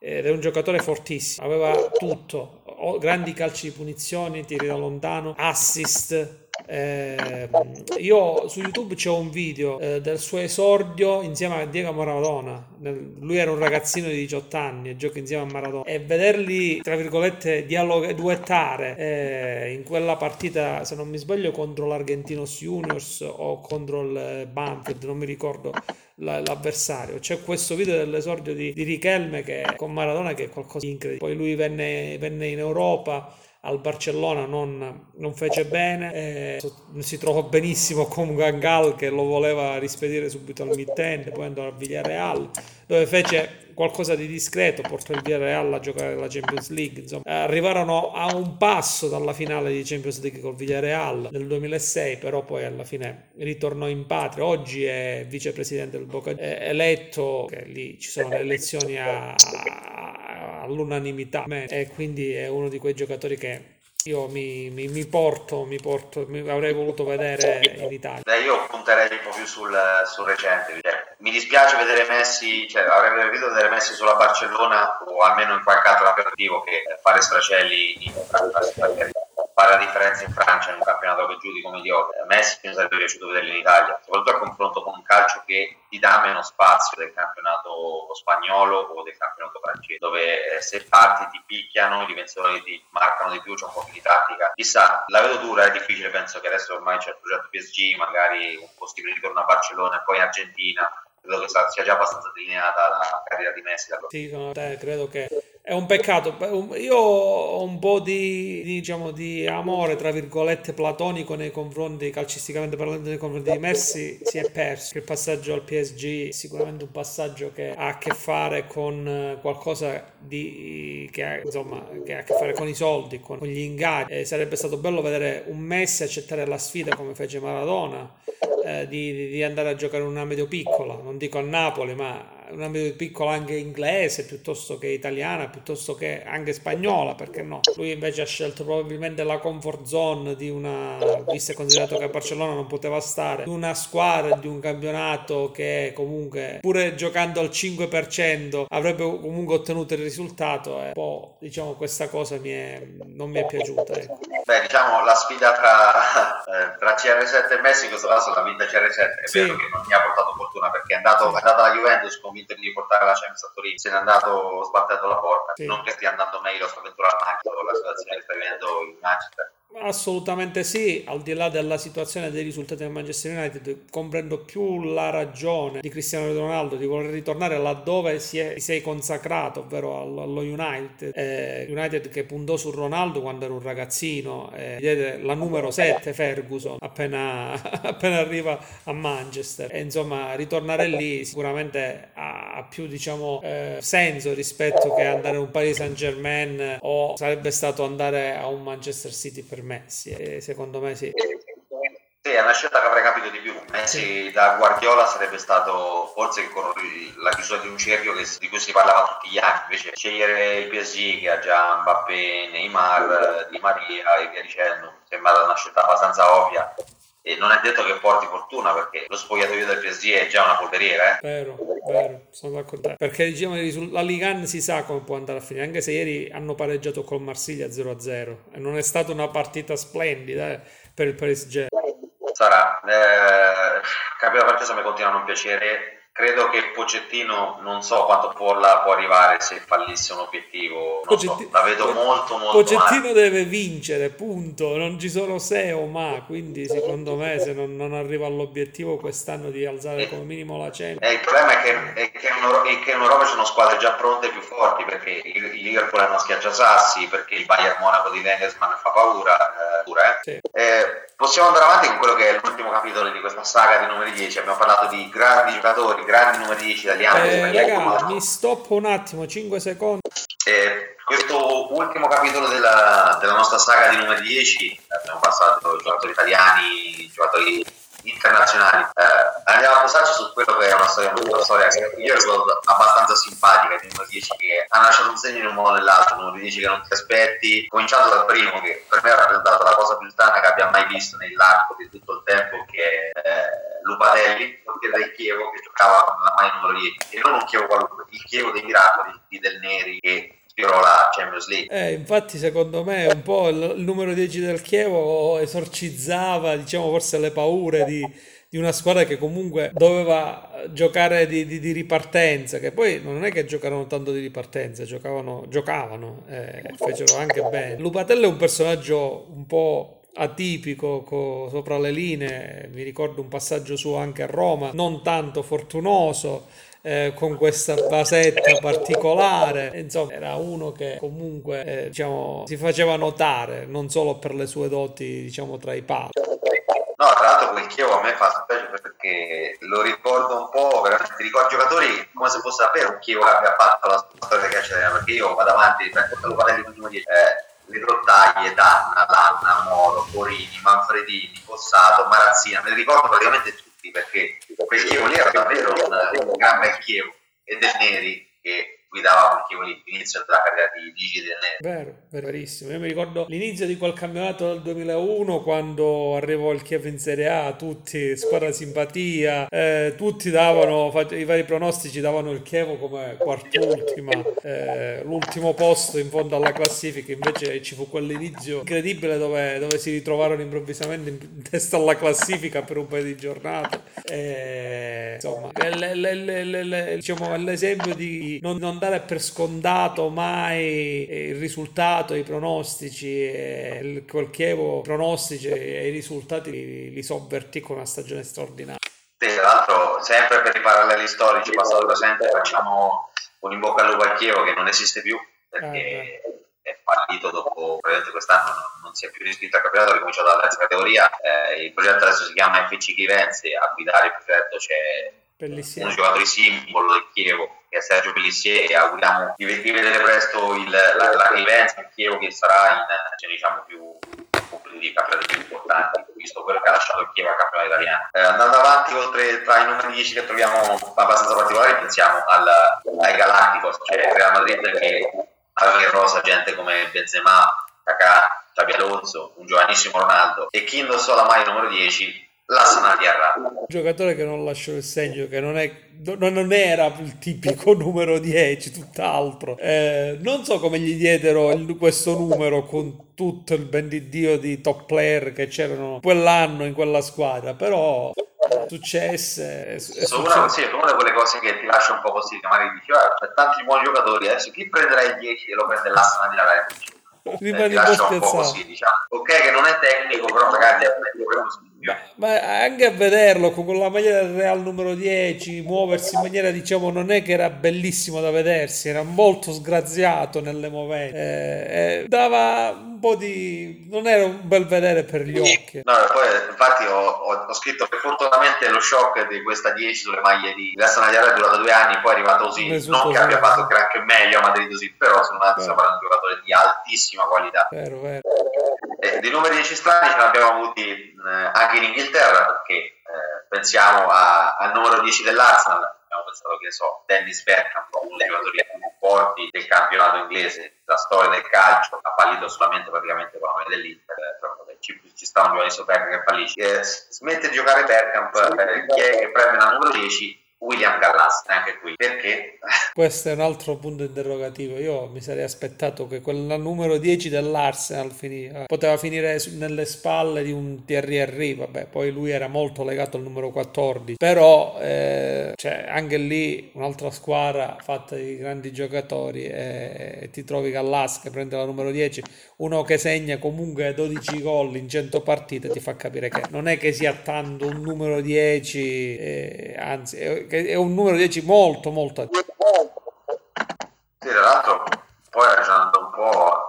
ed è un giocatore fortissimo, aveva tutto, grandi calci di punizione, tiri da lontano, assist. Io su YouTube c'è un video del suo esordio insieme a Diego Maradona. Lui era un ragazzino di 18 anni e gioca insieme a Maradona, e vederli, tra virgolette, duettare in quella partita, se non mi sbaglio, contro l'Argentinos Juniors o contro il Banfield, non mi ricordo l'avversario. C'è questo video dell'esordio di Riquelme con Maradona, che è qualcosa di incredibile. Poi lui venne in Europa. Al Barcellona non fece bene, si trovò benissimo con Gangal, che lo voleva rispedire subito al mittente. Poi andò al Villarreal, dove fece qualcosa di discreto, portò il Villarreal a giocare la Champions League. Insomma, arrivarono a un passo dalla finale di Champions League col Villarreal nel 2006, però poi alla fine ritornò in patria. Oggi è vicepresidente del Boca, è eletto, che lì ci sono le elezioni all'unanimità, e quindi è uno di quei giocatori che io mi avrei voluto vedere in Italia. Io punterei un po' più sul recente. Mi dispiace vedere Messi, cioè avrei preferito vedere Messi solo a Barcellona, o almeno in qualche altro aperitivo, che fare stracelli in fare la differenza in Francia in un campionato che giudico mediocre. Messi mi sarebbe piaciuto vederlo in Italia, soprattutto a confronto con un calcio che ti dà meno spazio del campionato spagnolo o del campionato francese, dove se parti ti picchiano, i difensori ti marcano di più, c'è un po' più di tattica. Chissà, la vedo dura, è difficile. Penso che adesso ormai c'è il progetto PSG, magari un possibile ritorno a Barcellona e poi in Argentina. Credo che sia già abbastanza delineata la carriera di Messi. Sì, credo che è un peccato. Io ho un po' di amore, tra virgolette, platonico nei confronti, calcisticamente parlando, nei confronti di Messi. Si è perso il passaggio al PSG, sicuramente un passaggio che ha a che fare con qualcosa che ha a che fare con i soldi, con gli ingaggi. Sarebbe stato bello vedere un Messi accettare la sfida come fece Maradona, di andare a giocare in una medio piccola, non dico a Napoli, ma una medio piccola anche inglese, piuttosto che italiana, piuttosto che anche spagnola, perché no? Lui invece ha scelto probabilmente la comfort zone di una, visto e considerato che a Barcellona non poteva stare, di una squadra, di un campionato che comunque, pure giocando al 5%, avrebbe comunque ottenuto il risultato. Un po', diciamo, questa cosa non mi è piaciuta, ecco. Beh, diciamo, la sfida tra CR7 e Messi in questo caso l'ha vinta CR7, è sì. Vero che non mi ha portato fortuna, perché è andata alla Juventus con di portare la Champions a Torino, se n'è andato sbattendo la porta. Sì. Non che stia andando meglio sta avventura al Manchester, con la situazione che sta vivendo il Manchester. Assolutamente sì, al di là della situazione e dei risultati del Manchester United, comprendo più la ragione di Cristiano Ronaldo di voler ritornare laddove si è consacrato, ovvero allo United. United che puntò su Ronaldo quando era un ragazzino, diede la numero 7 Ferguson appena arriva a Manchester, e insomma ritornare lì sicuramente ha più, diciamo, senso rispetto che andare a un Paris Saint-Germain, o sarebbe stato andare a un Manchester City per Messi. Secondo me sì. Sì, è una scelta che avrei capito di più. Messi da Guardiola sarebbe stato forse la chiusura di un cerchio di cui si parlava tutti gli anni. Invece scegliere il PSG, che ha già Mbappé, Neymar, Di Maria e via dicendo, sembra una scelta abbastanza ovvia, e non è detto che porti fortuna, perché lo spogliatoio del PSG è già una polveriera. Vero, sono d'accordo, perché diciamo la Ligue 1 si sa come può andare a finire, anche se ieri hanno pareggiato col Marsiglia 0-0 e non è stata una partita splendida per il PSG. Sarà capito, perché se mi continua a non piacere. Credo che Pochettino, non so quanto può arrivare se fallisse un obiettivo, la vedo molto Pochettino male. Deve vincere, punto, non ci sono se o ma, quindi secondo me se non arriva all'obiettivo quest'anno di alzare come minimo la Champions. Il problema è che in Europa ci sono squadre già pronte più forti, perché il Liverpool è una schiacciasassi, perché il Bayern Monaco di Nagelsmann fa paura, Sì. Possiamo andare avanti con quello che è l'ultimo capitolo di questa saga di numeri 10. Abbiamo parlato di grandi giocatori, grandi numeri 10 italiani. Raga, mi stoppo un attimo, 5 secondi. Questo ultimo capitolo della nostra saga di numeri 10, abbiamo passato giocatori italiani, giocatori internazionali. Andiamo a pensarci su quello che è una storia che io ricordo abbastanza simpatica, di numero 10 che ha lasciato un segno in un modo o nell'altro, numero 10 che non ti aspetti, cominciando dal primo che per me ha rappresentato la cosa più strana che abbia mai visto nell'arco di tutto il tempo, che è Lupatelli, che del Chievo, che giocava con la maglia numero 10, e non un Chievo qualunque, il Chievo dei miracoli del Neri che sfiorò la Champions League. Infatti secondo me un po' il numero 10 del Chievo esorcizzava, diciamo, forse le paure di una squadra che comunque doveva giocare di ripartenza, che poi non è che giocarono tanto di ripartenza, giocavano fecero anche bene. Lupatelli è un personaggio un po' atipico, sopra le linee. Mi ricordo un passaggio suo anche a Roma, non tanto fortunoso, con questa basetta particolare. Insomma, era uno che comunque si faceva notare non solo per le sue doti, diciamo, tra i pali. No, tra l'altro quel Chievo a me fa specie perché lo ricordo un po', veramente ricordo giocatori come se fosse davvero un Chievo che abbia fatto la storia del calcio, perché io vado avanti, lo parlo di continuo dieci. Le Trottaglie, Danna, Moro, Corini, Manfredini, Fossato, Marazzina, me li ricordo praticamente tutti, perché quel Chievo lì era davvero un gran bel Chievo, e del Neri che guidava quel Chievo lì, l'inizio della carriera di Gigi del Neri. Vero, verissimo. Io mi ricordo l'inizio di quel campionato del 2001, quando arrivò il Chievo in Serie A, tutti, squadra simpatia, tutti davano, i vari pronostici davano il Chievo come quart'ultima, l'ultimo posto in fondo alla classifica. Invece ci fu quell'inizio incredibile dove si ritrovarono improvvisamente in testa alla classifica per un paio di giornate. Insomma, diciamo, l'esempio di non dare per scontato mai il risultato, i pronostici, quel Chievo pronostici e i risultati li sovvertì con una stagione straordinaria. Sì, tra l'altro, sempre per i paralleli storici passato presente, facciamo un in bocca al lupo al Chievo che non esiste più, perché è fallito dopo, praticamente quest'anno non si è più riscritto al campionato, ha ricominciato dalla terza categoria. Il progetto adesso si chiama FC Chivenze, a guidare il progetto c'è Pellissier, un giocatore simbolo del Chievo, che è Sergio Pellissier, e auguriamo di vedere presto la Chivenza, il Chievo che sarà in, diciamo, più di campionati più importanti, visto quello che ha lasciato il Chievo al campionato italiano. Andando avanti, oltre tra i numeri 10 che troviamo abbastanza particolari, pensiamo ai Galacticos, cioè Real Madrid, che aveva in rosa gente come Benzema, Kaká, Xabi Alonso, un giovanissimo Ronaldo, e chi indossò la maglia numero 10? Lassana Diarra, un giocatore che non lasciò il segno, che non era il tipico numero 10, tutt'altro. Non so come gli diedero questo numero con tutto il ben di Dio di top player che c'erano quell'anno in quella squadra, però successe. Sono una di quelle cose che ti lascia un po' così, che magari dici, per tanti buoni giocatori adesso chi prenderà il 10 e lo prende Lassana Diarra? Ti lascia un po' così, diciamo. Ok, che non è tecnico, però magari ma anche a vederlo con la maglia del Real numero 10 muoversi in maniera, diciamo, non è che era bellissimo da vedersi, era molto sgraziato nelle movenze, dava un po' di, non era un bel vedere per gli occhi. No, poi infatti ho scritto che fortunatamente lo shock di questa 10 sulle maglie di Lassana Diarra è durato 2 anni, poi è arrivato così, non che abbia fatto anche meglio a Madrid così, però sono andato a parlare di un giocatore di altissima qualità. Vero. Dei numeri 10 strani ce ne abbiamo avuti anche in Inghilterra, perché pensiamo al numero 10 dell'Arsenal, abbiamo pensato, che ne so, Dennis Bergkamp, uno dei giocatori più forti del campionato inglese, la storia del calcio, ha fallito solamente praticamente con la maglia dell'Inter, però ci sta un giovanissimo Bergkamp che fallisce. Smette di giocare Bergkamp, chi è che prende la numero 10? William Gallas, anche qui, perché? Questo è un altro punto interrogativo. Io mi sarei aspettato che quella numero 10 dell'Arsenal poteva finire nelle spalle di un Thierry, vabbè, poi lui era molto legato al numero 14, però anche lì un'altra squadra fatta di grandi giocatori, e ti trovi Gallas che prende la numero 10, uno che segna comunque 12 gol in 100 partite, ti fa capire che non è che sia tanto un numero 10, anzi è un numero 10 molto molto. Sì, tra l'altro poi ragionando un po',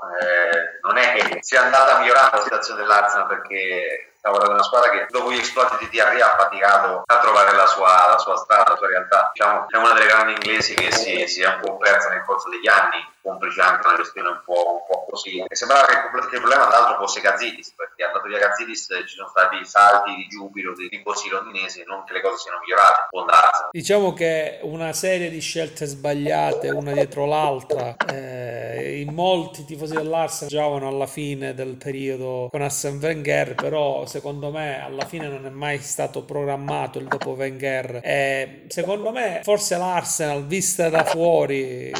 non è che sia andata migliorando la situazione dell'Arsenal, perché sta lavorando una squadra che dopo gli exploit di Diarra ha faticato a trovare la sua strada, la sua realtà. Diciamo, è una delle grandi inglesi che si è un po' persa nel corso degli anni, complice anche una gestione un po' così. E sembrava che il problema tra l'altro fosse Gazidis, perché andato via Gazidis ci sono stati salti di giubilo di tifosi londinesi, non che le cose siano migliorate con Lazio. Diciamo che una serie di scelte sbagliate una dietro l'altra, in molti tifosi dell'Arsenal giocavano alla fine del periodo con Arsène Wenger, però secondo me alla fine non è mai stato programmato il dopo Wenger, e secondo me forse l'Arsenal vista da fuori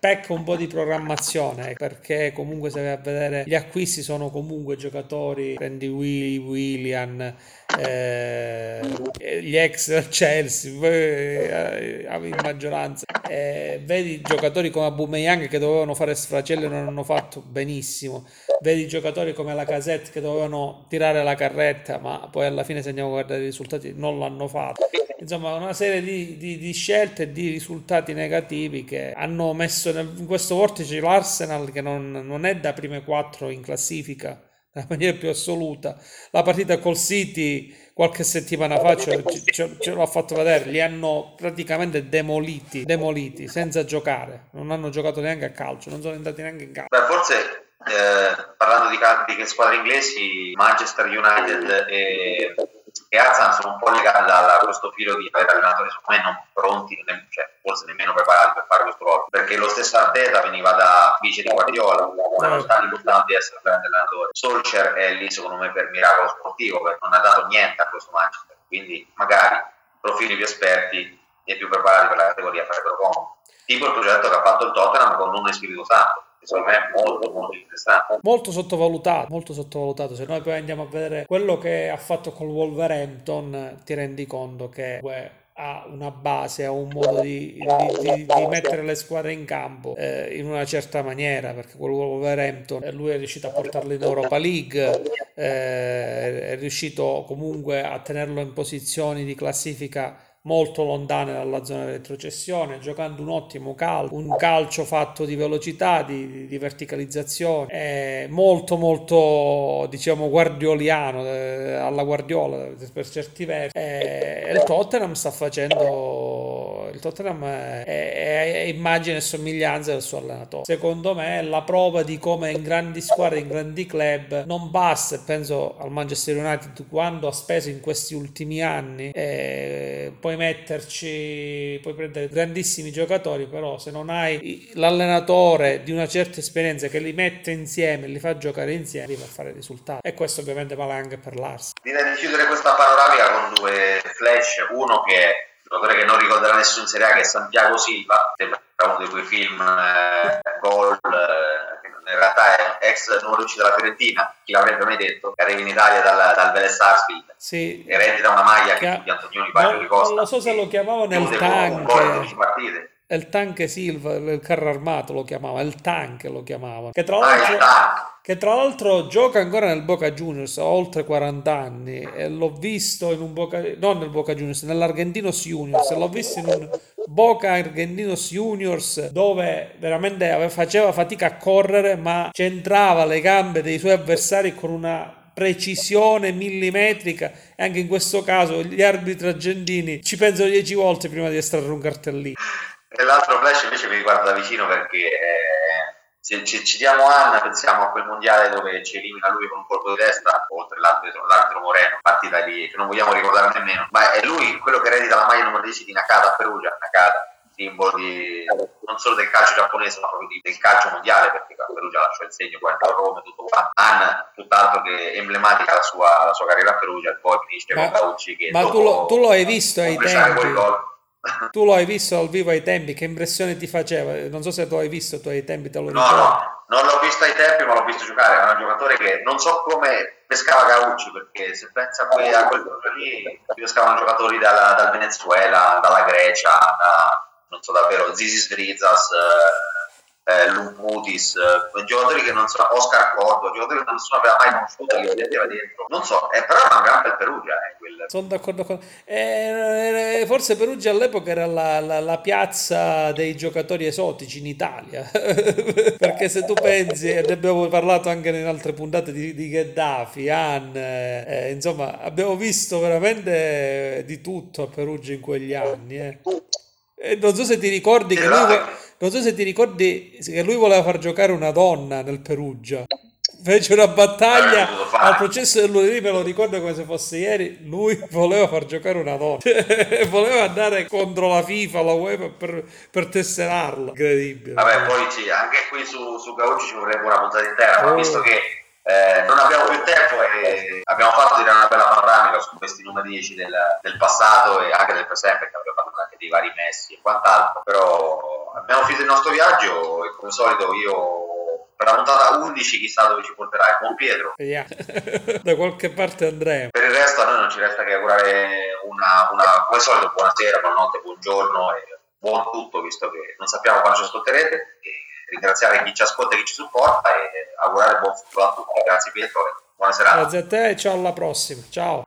pecca un po' di programmazione, perché comunque se vai a vedere gli acquisti sono comunque giocatori, prendi Willian, gli ex Chelsea in maggioranza, vedi giocatori come Aubameyang che dovevano fare sfracello e non hanno fatto benissimo, vedi giocatori come Lacazette che dovevano tirare la carretta ma poi alla fine, se andiamo a guardare i risultati, non l'hanno fatto. Insomma, una serie di scelte e di risultati negativi che hanno messo in questo vortice l'Arsenal, che non è da prime quattro in classifica nella maniera più assoluta. La partita col City qualche settimana fa ce l'ho fatto vedere, li hanno praticamente demoliti senza giocare, non hanno giocato neanche a calcio, non sono entrati neanche in campo. Beh, forse parlando di squadre inglesi, Manchester United e Arsenal sono un po' legati da questo filo di avere allenatori secondo me non pronti, forse nemmeno preparati per fare questo ruolo, perché lo stesso Arteta veniva da vice di Guardiola, nonostante di essere un grande allenatore. Solskjaer è lì secondo me per miracolo sportivo, perché non ha dato niente a questo Manchester, quindi magari profili più esperti e più preparati per la categoria farebbero comodo, tipo il progetto che ha fatto il Tottenham con un Espirito Santo. Secondo me è molto interessante, molto sottovalutato. Se noi poi andiamo a vedere quello che ha fatto col Wolverhampton, ti rendi conto che ha una base, ha un modo di mettere le squadre in campo in una certa maniera, perché quel Wolverhampton lui è riuscito a portarlo in Europa League, è riuscito comunque a tenerlo in posizioni di classifica molto lontane dalla zona di retrocessione, giocando un ottimo calcio, un calcio fatto di velocità, di verticalizzazione, è molto diciamo guardioliano, alla Guardiola per certi versi, e il Tottenham sta facendo, il Tottenham è immagine e somiglianza del suo allenatore. Secondo me è la prova di come in grandi squadre, in grandi club non basta, penso al Manchester United quando ha speso in questi ultimi anni, poi puoi prendere grandissimi giocatori, però se non hai l'allenatore di una certa esperienza che li mette insieme, li fa giocare insieme, arriva a fare risultati, e questo ovviamente vale anche per l'Arsenal. Direi di chiudere questa panoramica con due flash, uno che è un giocatore che non ricorderà nessuno in Serie A, che è Santiago Silva, sembra uno di quei film gol, in realtà è ex numero 11 della Fiorentina, chi l'avrebbe mai detto, che arriva in Italia dal Vélez Sarsfield, sì, e rendita una maglia che di Antonioni, Rui Costa, non lo so se lo chiamavano il tank, il tank Silva, il carro armato lo chiamava, il tank lo chiamavano, che tra l'altro gioca ancora nel Boca Juniors, ha oltre 40 anni, e l'ho visto nell'Argentinos Juniors, l'ho visto in un Boca Argentinos Juniors dove veramente faceva fatica a correre, ma centrava le gambe dei suoi avversari con una precisione millimetrica, e anche in questo caso gli arbitri argentini ci pensano 10 volte prima di estrarre un cartellino. E l'altro flash invece mi riguarda da vicino, perché se ci diamo Anna, pensiamo a quel mondiale dove ci elimina lui con un colpo di testa, oltre l'altro Moreno, partita lì che non vogliamo ricordare nemmeno, ma è lui quello che eredita la maglia numero 10 di Nakata a Perugia. Nakata, simbolo di, non solo del calcio giapponese ma proprio del calcio mondiale, perché Perugia lasciò il segno poi a Roma e tutto qua. Anna, tutt'altro che emblematica la sua carriera a Perugia, e poi finisce con Caucci, che ma tu lo hai visto ai tempi, tu lo hai visto al vivo ai tempi, che impressione ti faceva? Non so se tu hai visto tu ai tempi, te lo ricordo. No, non l'ho visto ai tempi, ma l'ho visto giocare, era un giocatore che non so come pescava Caucci, perché se pensa poi a quel giorno lì pescavano giocatori dal Venezuela, dalla Grecia, non so davvero, Zisis Drizas, Luputis, giocatori che non sono, Oscar Cordo, giocatori che nessuno aveva mai conosciuto, che vedeva dentro, non so, però era una gran bella Perugia, quel... Sono d'accordo con forse Perugia all'epoca era la piazza dei giocatori esotici in Italia perché se tu pensi, ne abbiamo parlato anche in altre puntate di Gheddafi, insomma abbiamo visto veramente di tutto a Perugia in quegli anni, non so se ti ricordi che lui... Non so se ti ricordi che lui voleva far giocare una donna nel Perugia. Fece una battaglia al processo del lunedì, me lo ricordo come se fosse ieri. Lui voleva far giocare una donna, voleva andare contro la FIFA, la UEFA per tesserarla. Incredibile. Vabbè, poi sì, anche qui su Gaucci ci vorrebbe una puntata intera, ma visto che non abbiamo più tempo e abbiamo fatto una bella panoramica su questi numeri 10 del passato e anche del presente, perché abbiamo parlato anche dei vari Messi e quant'altro, però abbiamo finito il nostro viaggio e come solito io per la puntata 11 chissà dove ci porterà con Pietro, yeah. Da qualche parte andremo. Per il resto a noi non ci resta che augurare una come solito buonasera, buonanotte, buongiorno e buon tutto, visto che non sappiamo quando ci ascolterete, e ringraziare chi ci ascolta e chi ci supporta e augurare buon futuro a tutti. Grazie Pietro, buona serata. Grazie a te e ciao, alla prossima, ciao.